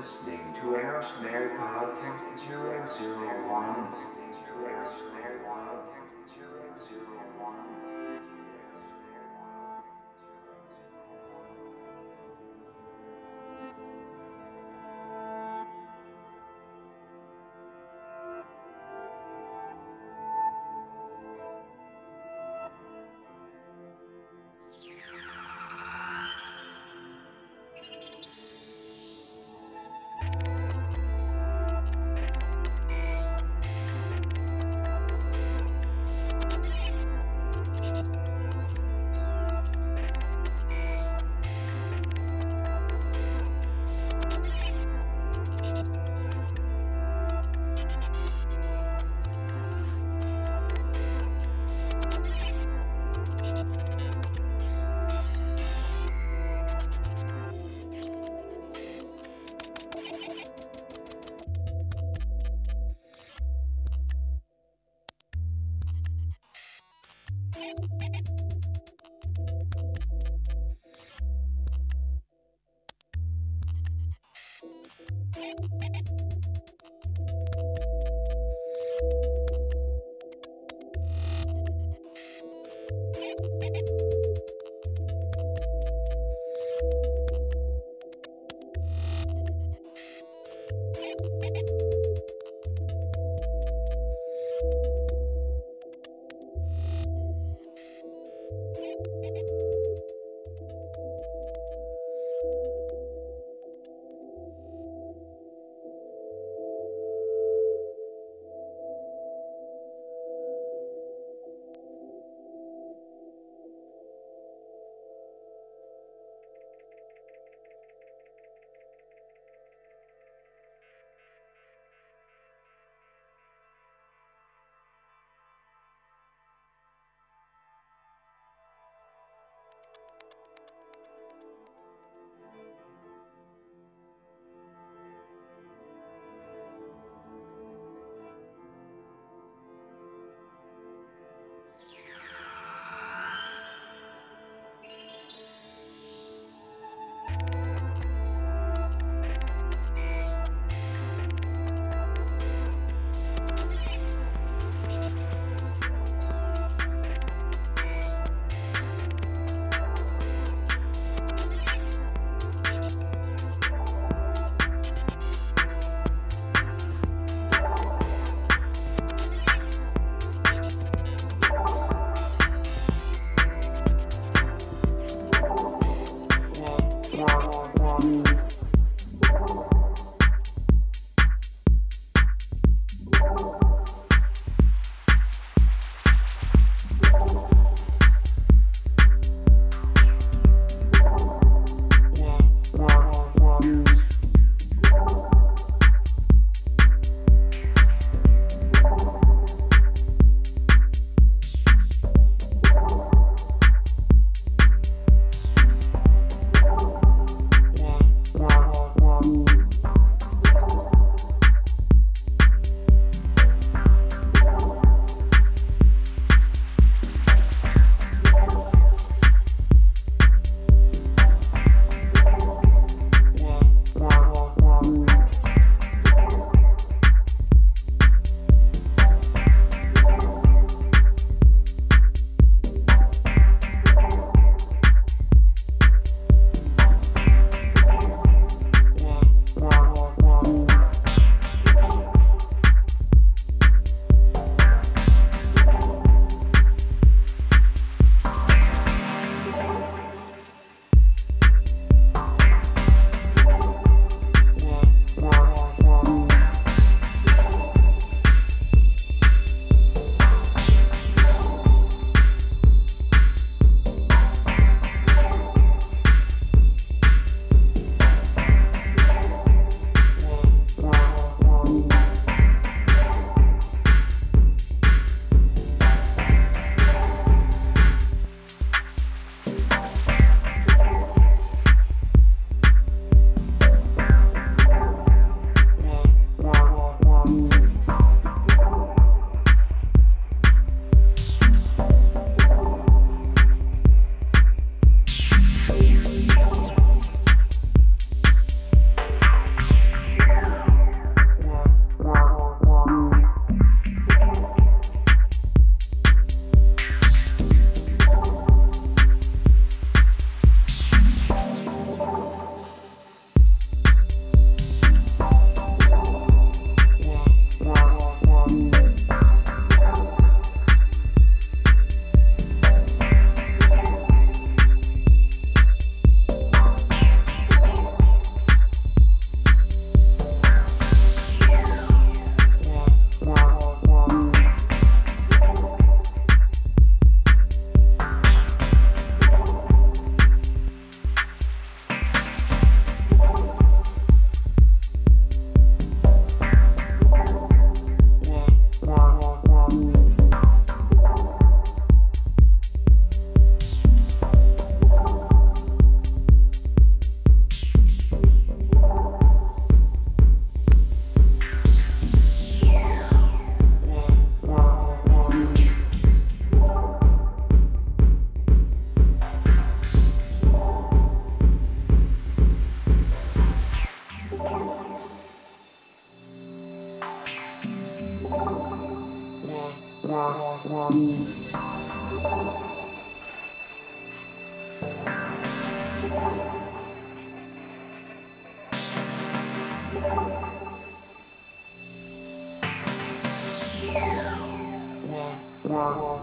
listening to Air Snare Podcast 001. Wow.